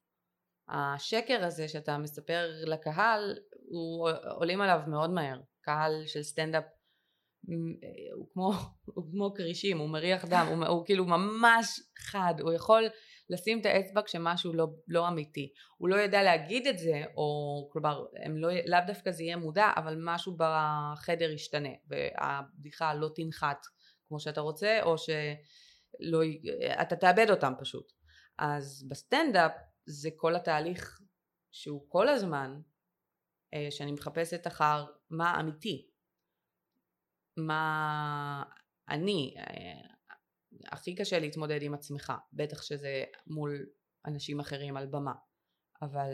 השקר הזה שאתה מספר לקהל, הוא עולים עליו מאוד מהר. קהל של סטנדאפ הוא כמו, הוא כמו קרישים, הוא מריח דם, הוא, הוא כאילו ממש חד, הוא יכול לשים את האצבע כשמשהו לא, לא אמיתי. הוא לא ידע להגיד את זה, או כלומר, הם לא, לאו דווקא זה יהיה מודע, אבל משהו בחדר ישתנה, והבדיחה לא תנחת כמו שאתה רוצה, או שלא, אתה תאבד אותם פשוט. אז בסטנדאפ זה כל התהליך שהוא כל הזמן, שאני מחפשת אחר מה אמיתי, מה אני, הכי קשה להתמודד עם עצמך, בטח שזה מול אנשים אחרים על במה, אבל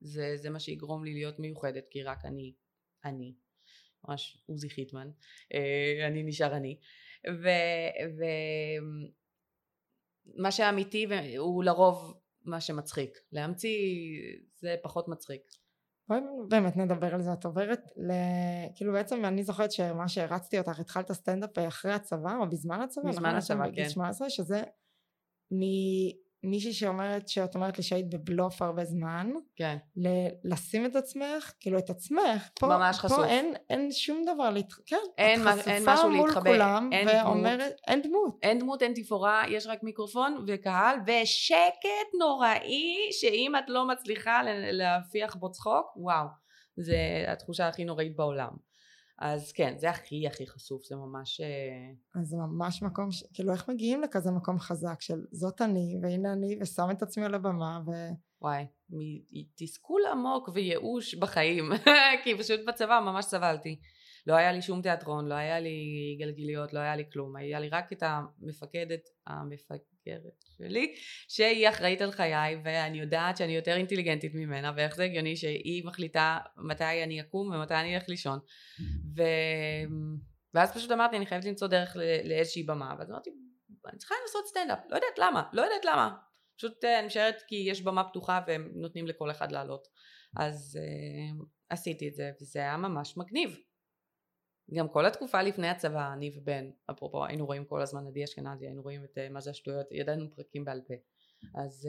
זה, זה מה שיגרום לי להיות מיוחדת, כי רק אני, אני, ממש עוזי חיטמן, אני נשאר אני, ו... ו... מה שאמיתי הוא לרוב מה שמצחיק, להמציא זה פחות מצחיק. בואי באמת נדבר על זה, את עוברת ל... כאילו בעצם אני זוכרת שמה שהרצתי אותך, התחלת סטנדאפ אחרי הצבא או בזמן הצבא? בזמן הצבא, כן. שמונה עשרה, שזה מישהי שאומרת, שאת אומרת לי שהיית בבלוף הרבה זמן, כן. ל- לשים את עצמך, כאילו את עצמך, פה, ממש חשוף. פה אין, אין שום דבר להתחבא, כן, אין, את חשופה אין משהו מול להתחבא. כולם, אין ואומרת, דמות. אין דמות. אין דמות, אין תפאורה, יש רק מיקרופון וקהל, ושקט נוראי, שאם את לא מצליחה להפיח בו צחוק, וואו, זה התחושה הכי נוראית בעולם. אז כן, זה הכי הכי חשוף, זה ממש... אז זה ממש מקום, ש... כאילו איך מגיעים לכזה מקום חזק של זאת אני, והנה אני, ושם את עצמי על הבמה, ו... וואי, תסכול עמוק וייאוש בחיים, כי פשוט בצבא ממש סבלתי. לא היה לי שום תיאטרון, לא היה לי גלגיליות, לא היה לי כלום, היה לי רק את המפקדת, המפקרת שלי, שהיא אחראית על חיי, ואני יודעת שאני יותר אינטליגנטית ממנה, ואיך זה הגיוני שהיא מחליטה מתי אני אקום ומתי אני אלך לישון, ו... ואז פשוט אמרתי אני חייבת למצוא דרך לאיזושהי במה, ואז אמרתי אני צריכה לעשות סטנדאפ, לא יודעת למה, לא יודעת למה, פשוט אני משארת כי יש במה פתוחה והם נותנים לכל אחד לעלות, אז uh, עשיתי את זה, וזה היה ממש מגניב. גם כל התקופה לפני הצבא, אני ובן, אפרופו, היינו רואים כל הזמן עדי אשכנזי, היינו רואים את מה זה השטויות, ידענו פרקים בעל פה. אז,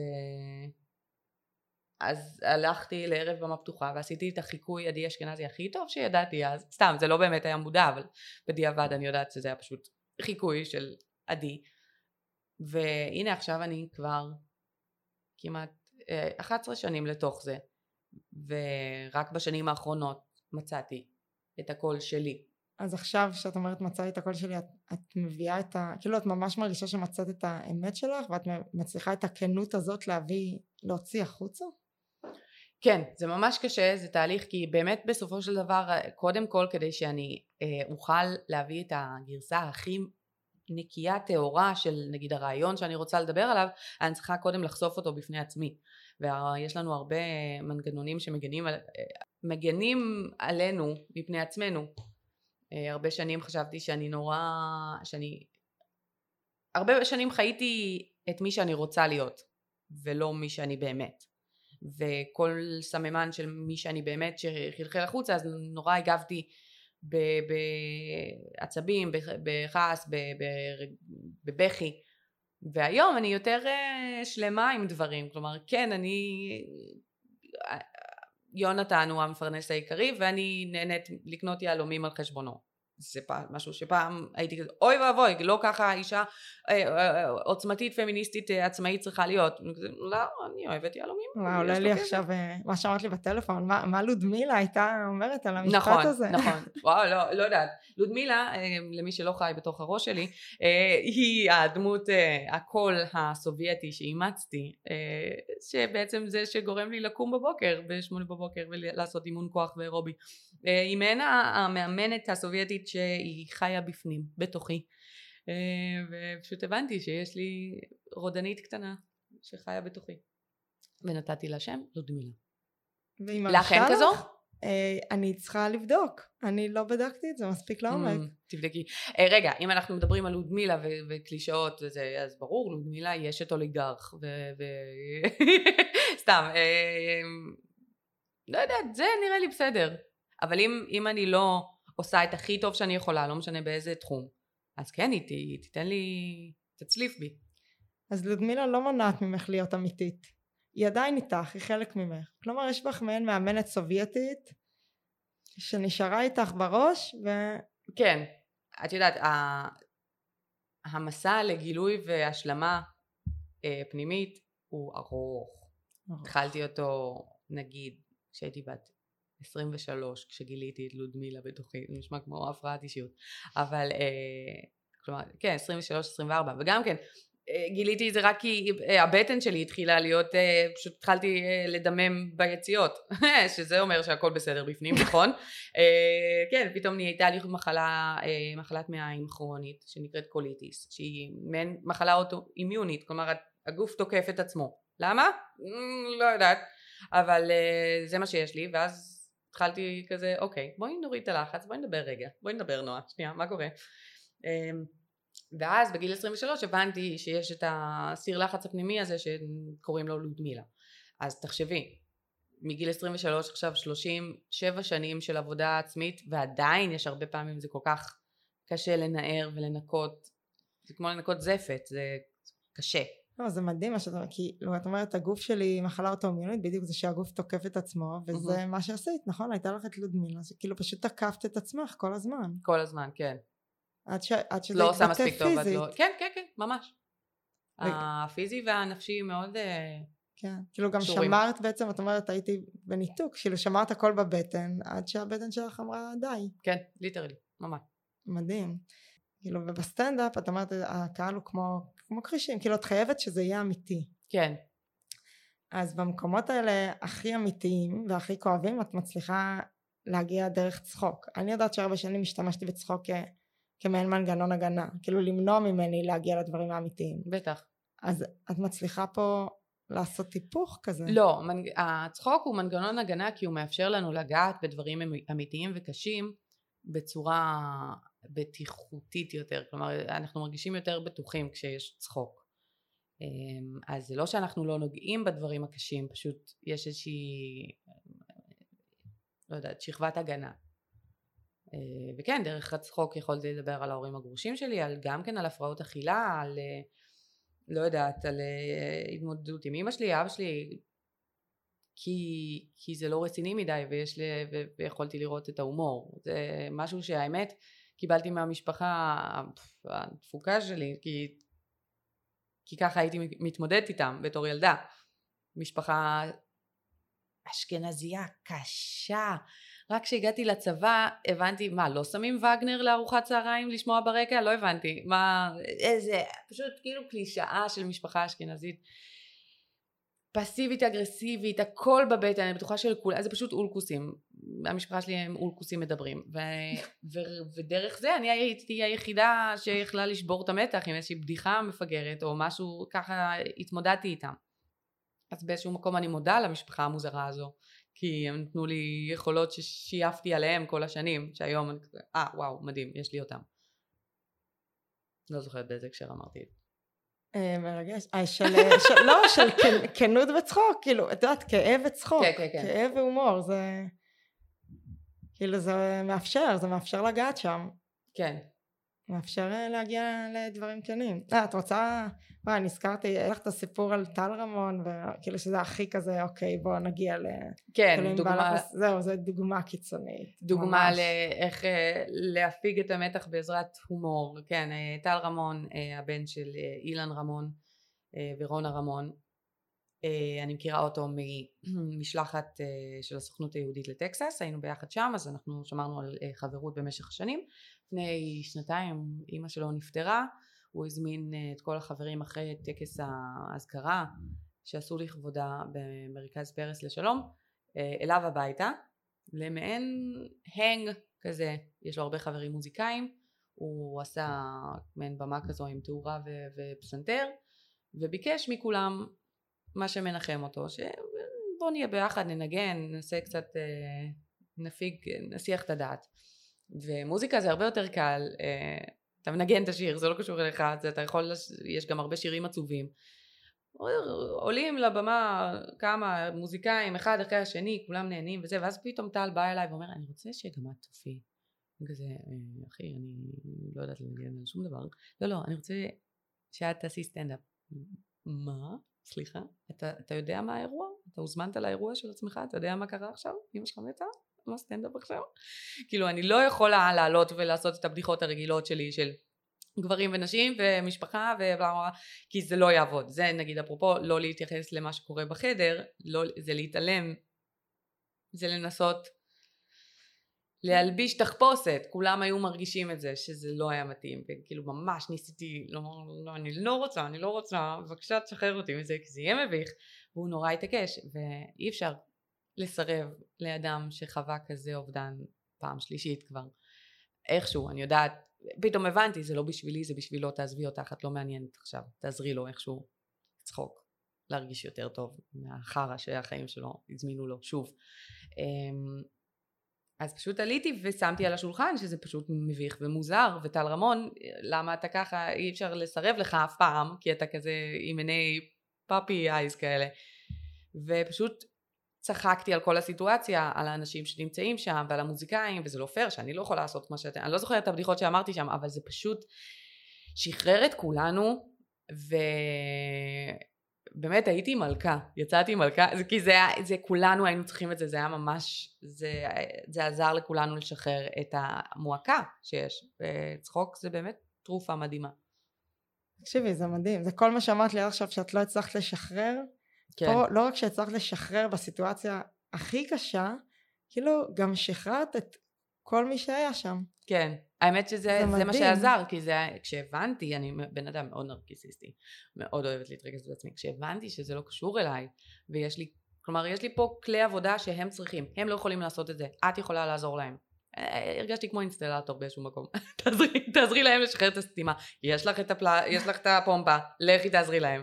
אז הלכתי לערב במה פתוחה, ועשיתי את החיקוי עדי אשכנזי הכי טוב שידעתי, אז סתם, זה לא באמת היה מודע, אבל בדיעבד אני יודעת שזה היה פשוט חיקוי של עדי. והנה עכשיו אני כבר כמעט אחת עשרה שנים לתוך זה, ורק בשנים האחרונות מצאתי את הקול שלי. אז עכשיו שאת אומרת מצאת את הקול שלי, את, את מביאה את ה... כאילו את ממש מרגישה שמצאת את האמת שלך, ואת מצליחה את הכנות הזאת להביא, להוציא החוצה? כן, זה ממש קשה, זה תהליך, כי באמת בסופו של דבר, קודם כל כדי שאני אה, אוכל להביא את הגרסה הכי נקייה תאורה של נגיד הרעיון שאני רוצה לדבר עליו, אני צריכה קודם לחשוף אותו בפני עצמי. ויש לנו הרבה מנגנונים שמגנים על... מגנים עלינו מפני עצמנו. הרבה שנים חשבתי שאני נורא, שאני, הרבה שנים חייתי את מי שאני רוצה להיות, ולא מי שאני באמת. וכל סממן של מי שאני באמת שחלחל החוצה, אז נורא הגבתי בעצבים, בחס, בבכי. והיום אני יותר שלמה עם דברים, כלומר, כן, אני... יונתן הוא המפרנס העיקרי ואני נהנית לקנות יעלומים על חשבונו, זה משהו שפעם הייתי כזה, אוי ואבוי, לא ככה אישה עוצמתית, פמיניסטית, עצמאית צריכה להיות. לא, אני אוהבת יהלומים. לא, עולה לי עכשיו, מה שאמרת לי בטלפון, מה לודמילה הייתה אומרת על המשפט הזה? נכון, נכון. וואו, לא יודעת. לודמילה, למי שלא חי בתוך הראש שלי, היא הדמות, הקול הסובייטי שאימצתי, שבעצם זה שגורם לי לקום בבוקר, בשמונה בבוקר, ולעשות אימון כוח ואירובי. היא מענה המאמנת הסובייטית שהיא חיה בפנים, בתוכי, ופשוט הבנתי שיש לי רודנית קטנה שחיה בתוכי, ונתתי לה שם לודמילה. לכן כזו? אני צריכה לבדוק, אני לא בדקתי את זה מספיק לעומק. תבדקי. רגע, אם אנחנו מדברים על לודמילה וקלישאות, אז ברור, לודמילה יש את אוליגרך, סתם, לא יודעת, זה נראה לי בסדר, אבל אם אני לא עושה את הכי טוב שאני יכולה, לא משנה באיזה תחום, אז כן, היא תיתן לי, תצליף בי. אז לודמילה לא מונעת ממך להיות אמיתית, היא עדיין איתך, היא חלק ממך, כלומר יש בך מעין מאמנת סובייטית שנשארה איתך בראש ו... כן, את יודעת, ה... המסע לגילוי והשלמה אה, פנימית הוא ארוך, ארוך. התחלתי אותו נגיד כשהייתי בת עשרים ושלוש כשגיליתי את לודמילה בתוכי, זה נשמע כמו הפרעת אישיות, אבל אה, כלומר כן, עשרים ושלוש עשרים וארבע, וגם כן גיליתי את זה רק כי הבטן שלי התחילה להיות, פשוט התחלתי לדמם ביציאות, שזה אומר שהכל בסדר בפנים, נכון? כן, פתאום נהייתה לי מחלה, מחלת מעיים כרונית שנקראת קוליטיס, שהיא מעין מחלה אוטואימיונית, כלומר הגוף תוקף את עצמו. למה? לא יודעת, אבל זה מה שיש לי, ואז התחלתי כזה, אוקיי, בואי נוריד את הלחץ, בואי נדבר רגע, בואי נדבר נועה, שנייה, מה קורה? ואז בגיל עשרים ושלוש הבנתי שיש את הסיר לחץ הפנימי הזה שקוראים לו לודמילה. אז תחשבי, מגיל עשרים ושלוש עכשיו שלושים ושבע שנים של עבודה עצמית, ועדיין יש הרבה פעמים זה כל כך קשה לנער ולנקות, זה כמו לנקות זפת, זה קשה. לא, זה מדהים מה שאת אומרת, כי את אומרת הגוף שלי מחלה אוטואימיונית, בדיוק זה שהגוף תוקף את עצמו, וזה mm-hmm. מה שעשית, נכון? הייתה לך את לודמילה, כאילו פשוט תקפת את עצמך כל הזמן. כל הזמן, כן. עד, ש... עד שזה לא עושה מספיק טוב, לא... כן, כן, כן, ממש. ו... הפיזי והנפשי מאוד כן, כאילו גם שורים. שמרת בעצם, את אומרת, הייתי בניתוק, כאילו שמרת הכל בבטן, עד שהבטן שלך אמרה די. כן, ליטרלי, ממש. מדהים. כאילו, ובסטנדאפ, את אומרת, הקהל הוא כמו, כמו קרישים, כאילו, את חייבת שזה יהיה אמיתי. כן. אז במקומות האלה, הכי אמיתיים והכי כואבים, את מצליחה להגיע דרך צחוק. אני יודעת שהרבה שנים השתמשתי בצחוק כ... כמעין מנגנון הגנה, כאילו למנוע ממני להגיע לדברים האמיתיים. בטח. אז את מצליחה פה לעשות טיפוך כזה? לא, הצחוק הוא מנגנון הגנה כי הוא מאפשר לנו לגעת בדברים אמיתיים וקשים בצורה בטיחותית יותר, כלומר אנחנו מרגישים יותר בטוחים כשיש צחוק. אז זה לא שאנחנו לא נוגעים בדברים הקשים, פשוט יש איזושהי, לא יודעת, שכבת הגנה. וכן, דרך הצחוק יכולתי לדבר על ההורים הגרושים שלי, על גם כן על הפרעות אכילה, על לא יודעת, על התמודדות עם אמא שלי, אבא שלי, כי, כי זה לא רציני מדי ויש לי, ויכולתי לראות את ההומור. זה משהו שהאמת קיבלתי מהמשפחה התפוקה שלי, כי, כי ככה הייתי מתמודדת איתם בתור ילדה. משפחה אשכנזיה קשה. רק כשהגעתי לצבא הבנתי, מה, לא שמים וגנר לארוחת צהריים לשמוע ברקע? לא הבנתי, מה, איזה, פשוט כאילו קלישאה של משפחה אשכנזית, פסיבית, אגרסיבית, הכל בבית, אני בטוחה של כולה, זה פשוט אולקוסים, המשפחה שלי הם אולקוסים מדברים, ו, ו, ודרך זה אני הייתי היחידה שיכלה לשבור את המתח עם איזושהי בדיחה מפגרת, או משהו, ככה התמודדתי איתם. אז באיזשהו מקום אני מודה למשפחה המוזרה הזו, כי הם נתנו לי יכולות ששייפתי עליהם כל השנים, שהיום אני כזה, אה וואו מדהים, יש לי אותם. לא זוכרת באיזה קשר אמרתי את זה. מרגש, לא, של כנות וצחוק, כאילו, את יודעת, כאב וצחוק, כאב והומור, זה, כאילו זה מאפשר, זה מאפשר לגעת שם. כן, מאפשר להגיע לדברים קטנים. אה, את רוצה, וואי, נזכרתי, הלך את הסיפור על טל רמון, וכאילו שזה הכי כזה, אוקיי, בוא נגיע ל... כן, דוגמה... זהו, זו דוגמה קיצונית. דוגמה לאיך להפיג את המתח בעזרת הומור. כן, טל רמון, הבן של אילן רמון ורונה רמון, אני מכירה אותו ממשלחת של הסוכנות היהודית לטקסס, היינו ביחד שם, אז אנחנו שמרנו על חברות במשך השנים. לפני שנתיים אמא שלו נפטרה, הוא הזמין את כל החברים אחרי טקס ההזכרה שעשו לכבודה במרכז פרס לשלום אליו הביתה, למעין הנג כזה. יש לו הרבה חברים מוזיקאים, הוא עשה מעין במה כזו עם תאורה ופסנתר, וביקש מכולם מה שמנחם אותו, שבוא נהיה ביחד, ננגן, נעשה קצת, נפיג, נסיח את הדעת. ומוזיקה זה הרבה יותר קל, אתה מנגן את השיר, זה לא קשור אליך, אתה יכול, יש גם הרבה שירים עצובים. עולים לבמה כמה מוזיקאים, אחד אחרי השני, כולם נהנים וזה, ואז פתאום טל בא אליי ואומר, אני רוצה שגם את תופיעי. כזה, אחי, אני לא יודעת לנגן על שום דבר. לא, לא, אני רוצה שאת תעשי סטנדאפ. מה? סליחה, אתה, אתה יודע מה האירוע? אתה הוזמנת לאירוע של עצמך? אתה יודע מה קרה עכשיו? אמא שלך מתה? מה סטנדאפ עכשיו? כאילו אני לא יכולה לעלות ולעשות את הבדיחות הרגילות שלי של גברים ונשים ומשפחה ובלמה, כי זה לא יעבוד. זה נגיד אפרופו לא להתייחס למה שקורה בחדר, לא, זה להתעלם, זה לנסות להלביש תחפושת. כולם היו מרגישים את זה, שזה לא היה מתאים, וכאילו ממש ניסיתי, לא, לא, אני לא רוצה, אני לא רוצה, בבקשה תשחרר אותי מזה, כי זה יהיה מביך, והוא נורא התעקש, ואי אפשר לסרב לאדם שחווה כזה אובדן פעם שלישית כבר, איכשהו, אני יודעת, פתאום הבנתי, זה לא בשבילי, זה בשבילו, תעזבי אותך, את לא מעניינת עכשיו, תעזרי לו איכשהו, צחוק, להרגיש יותר טוב, מהחרה שהחיים שלו, הזמינו לו שוב. אז פשוט עליתי ושמתי על השולחן שזה פשוט מביך ומוזר, וטל רמון, למה אתה ככה, אי אפשר לסרב לך אף פעם, כי אתה כזה עם עיני פאפי אייז כאלה, ופשוט צחקתי על כל הסיטואציה, על האנשים שנמצאים שם ועל המוזיקאים, וזה לא פייר שאני לא יכולה לעשות מה שאתם, אני לא זוכרת את הבדיחות שאמרתי שם, אבל זה פשוט שחרר את כולנו, ו... באמת הייתי מלכה, יצאתי מלכה, כי זה, זה כולנו היינו צריכים את זה, זה היה ממש, זה, זה עזר לכולנו לשחרר את המועקה שיש, וצחוק זה באמת תרופה מדהימה. תקשיבי, זה מדהים, זה כל מה שאמרת לי עכשיו שאת לא הצלחת לשחרר, כן. פה לא רק שהצלחת לשחרר בסיטואציה הכי קשה, כאילו גם שחררת את כל מי שהיה שם. כן, האמת שזה זה זה מה שעזר, כי זה, כשהבנתי, אני בן אדם מאוד נרקיסיסטי, מאוד אוהבת להתרגש בעצמי, כשהבנתי שזה לא קשור אליי, ויש לי, כלומר יש לי פה כלי עבודה שהם צריכים, הם לא יכולים לעשות את זה, את יכולה לעזור להם. הרגשתי כמו אינסטלטור באיזשהו מקום, תעזרי, תעזרי להם לשחרר את הסתימה, יש לך את, הפלה, יש לך את הפומפה, לכי תעזרי להם.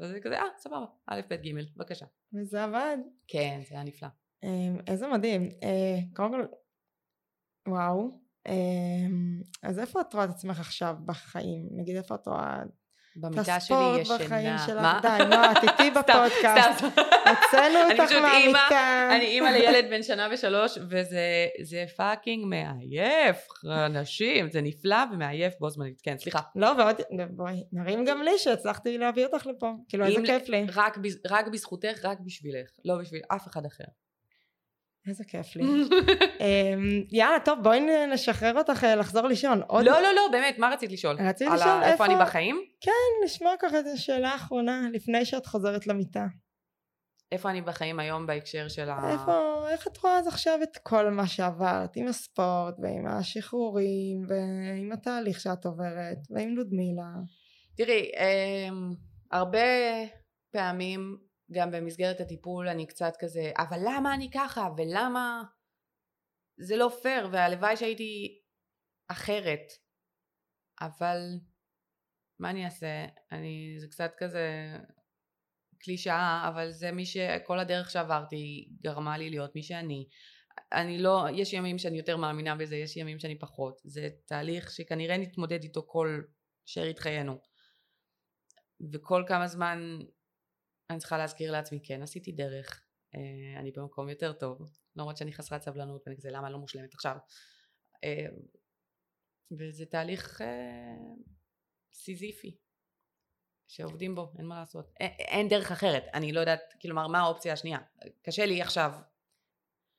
וזה כזה, אה, סבבה, א' ב' ג' בבקשה. וזה עבד. כן, זה היה נפלא. איזה מדהים. קודם כל, וואו, אז איפה את רואה את עצמך עכשיו בחיים? נגיד איפה את רואה במיטה שלי ישנה? די, נועה, תיתי בפודקאסט, הוצאנו אותך מהמיטה. אני אימא לילד בן שנה ושלוש, וזה פאקינג מעייף, אנשים, זה נפלא ומעייף, בוא זמנית, כן, סליחה. לא, ועוד, בואי, נרים גם לי שהצלחתי להביא אותך לפה, כאילו איזה כיף לי. רק בזכותך, רק בשבילך, לא בשביל אף אחד אחר. איזה כיף לי. יאללה, טוב, בואי נשחרר אותך לחזור לישון. לא, לא, לא, באמת, מה רצית לשאול? רצית לשאול איפה אני בחיים? כן, נשמע ככה את השאלה האחרונה, לפני שאת חוזרת למיטה. איפה אני בחיים היום בהקשר של ה... איפה, איך את רואה אז עכשיו את כל מה שעברת, עם הספורט, ועם השחרורים, ועם התהליך שאת עוברת, ועם לודמילה? תראי, הרבה פעמים... גם במסגרת הטיפול אני קצת כזה, אבל למה אני ככה? ולמה זה לא פייר? והלוואי שהייתי אחרת. אבל מה אני אעשה? אני, זה קצת כזה קלישאה, אבל זה מי שכל הדרך שעברתי גרמה לי להיות מי שאני. אני לא, יש ימים שאני יותר מאמינה בזה, יש ימים שאני פחות. זה תהליך שכנראה נתמודד איתו כל שארית חיינו. וכל כמה זמן אני צריכה להזכיר לעצמי, כן, עשיתי דרך, אני במקום יותר טוב, למרות שאני חסרת סבלנות, ואני כזה, למה אני לא מושלמת עכשיו? וזה תהליך סיזיפי שעובדים בו, אין מה לעשות, אין דרך אחרת, אני לא יודעת, כלומר מה האופציה השנייה, קשה לי עכשיו.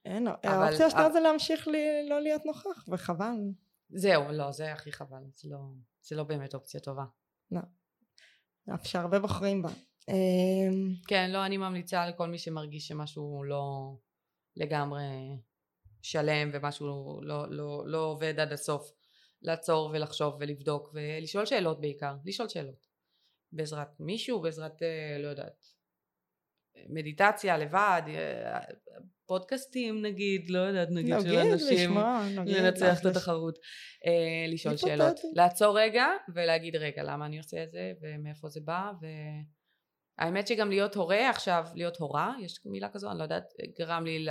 אין, האופציה השנייה זה להמשיך לא להיות נוכח, וחבל. זהו, לא, זה הכי חבל, זה לא באמת אופציה טובה. לא, אפשר הרבה בחורים בה. כן, לא, אני ממליצה לכל מי שמרגיש שמשהו לא לגמרי שלם, ומשהו לא עובד עד הסוף, לעצור ולחשוב ולבדוק, ולשאול שאלות בעיקר, לשאול שאלות. בעזרת מישהו, בעזרת, לא יודעת, מדיטציה לבד, פודקאסטים נגיד, לא יודעת, נגיד של אנשים, לנצח את התחרות, לשאול שאלות, לעצור רגע ולהגיד רגע, למה אני עושה את זה ומאיפה זה בא, והאמת שגם להיות הורה עכשיו, להיות הורה, יש מילה כזו, אני לא יודעת, גרם לי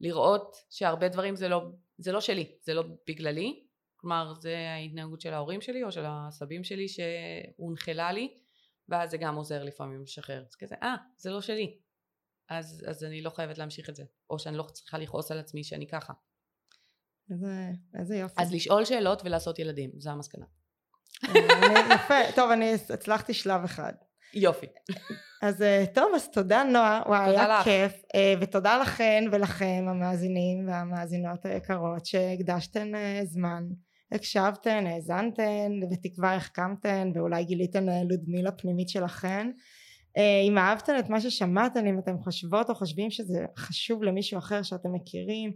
לראות שהרבה דברים זה לא, זה לא שלי, זה לא בגללי, כלומר זה ההתנהגות של ההורים שלי או של הסבים שלי שהונחלה לי, ואז זה גם עוזר לפעמים לשחרר, זה כזה, אה, זה לא שלי, אז, אז אני לא חייבת להמשיך את זה, או שאני לא צריכה לכעוס על עצמי שאני ככה. איזה, איזה יופי. אז לשאול שאלות ולעשות ילדים, זה המסקנה. אני, יפה, טוב, אני הצלחתי שלב אחד. יופי. אז טוב, אז תודה נועה, וואי, היה כיף, ותודה לכן ולכם המאזינים והמאזינות היקרות שהקדשתן זמן, הקשבתן, האזנתן, בתקווה החכמתן ואולי גיליתן לודמילה פנימית שלכן. אם אהבתן את מה ששמעתן, אם אתם חושבות או חושבים שזה חשוב למישהו אחר שאתם מכירים,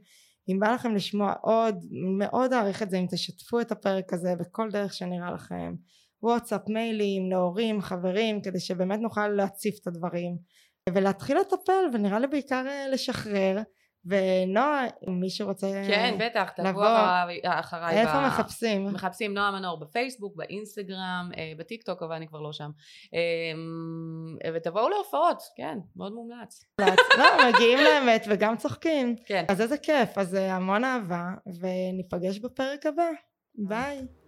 אם בא לכם לשמוע עוד, מאוד אעריך את זה אם תשתפו את הפרק הזה בכל דרך שנראה לכם, וואטסאפ, מיילים, להורים, חברים, כדי שבאמת נוכל להציף את הדברים ולהתחיל לטפל, ונראה לי בעיקר לשחרר. ונועה, אם מישהו רוצה כן, בטח, תבוא אחריי. איפה מחפשים? מחפשים נועה מנור בפייסבוק, באינסטגרם, בטיקטוק, אבל אני כבר לא שם. ותבואו להופעות, כן, מאוד מומלץ. לא, מגיעים לאמת וגם צוחקים. אז איזה כיף, אז המון אהבה, וניפגש בפרק הבא. ביי.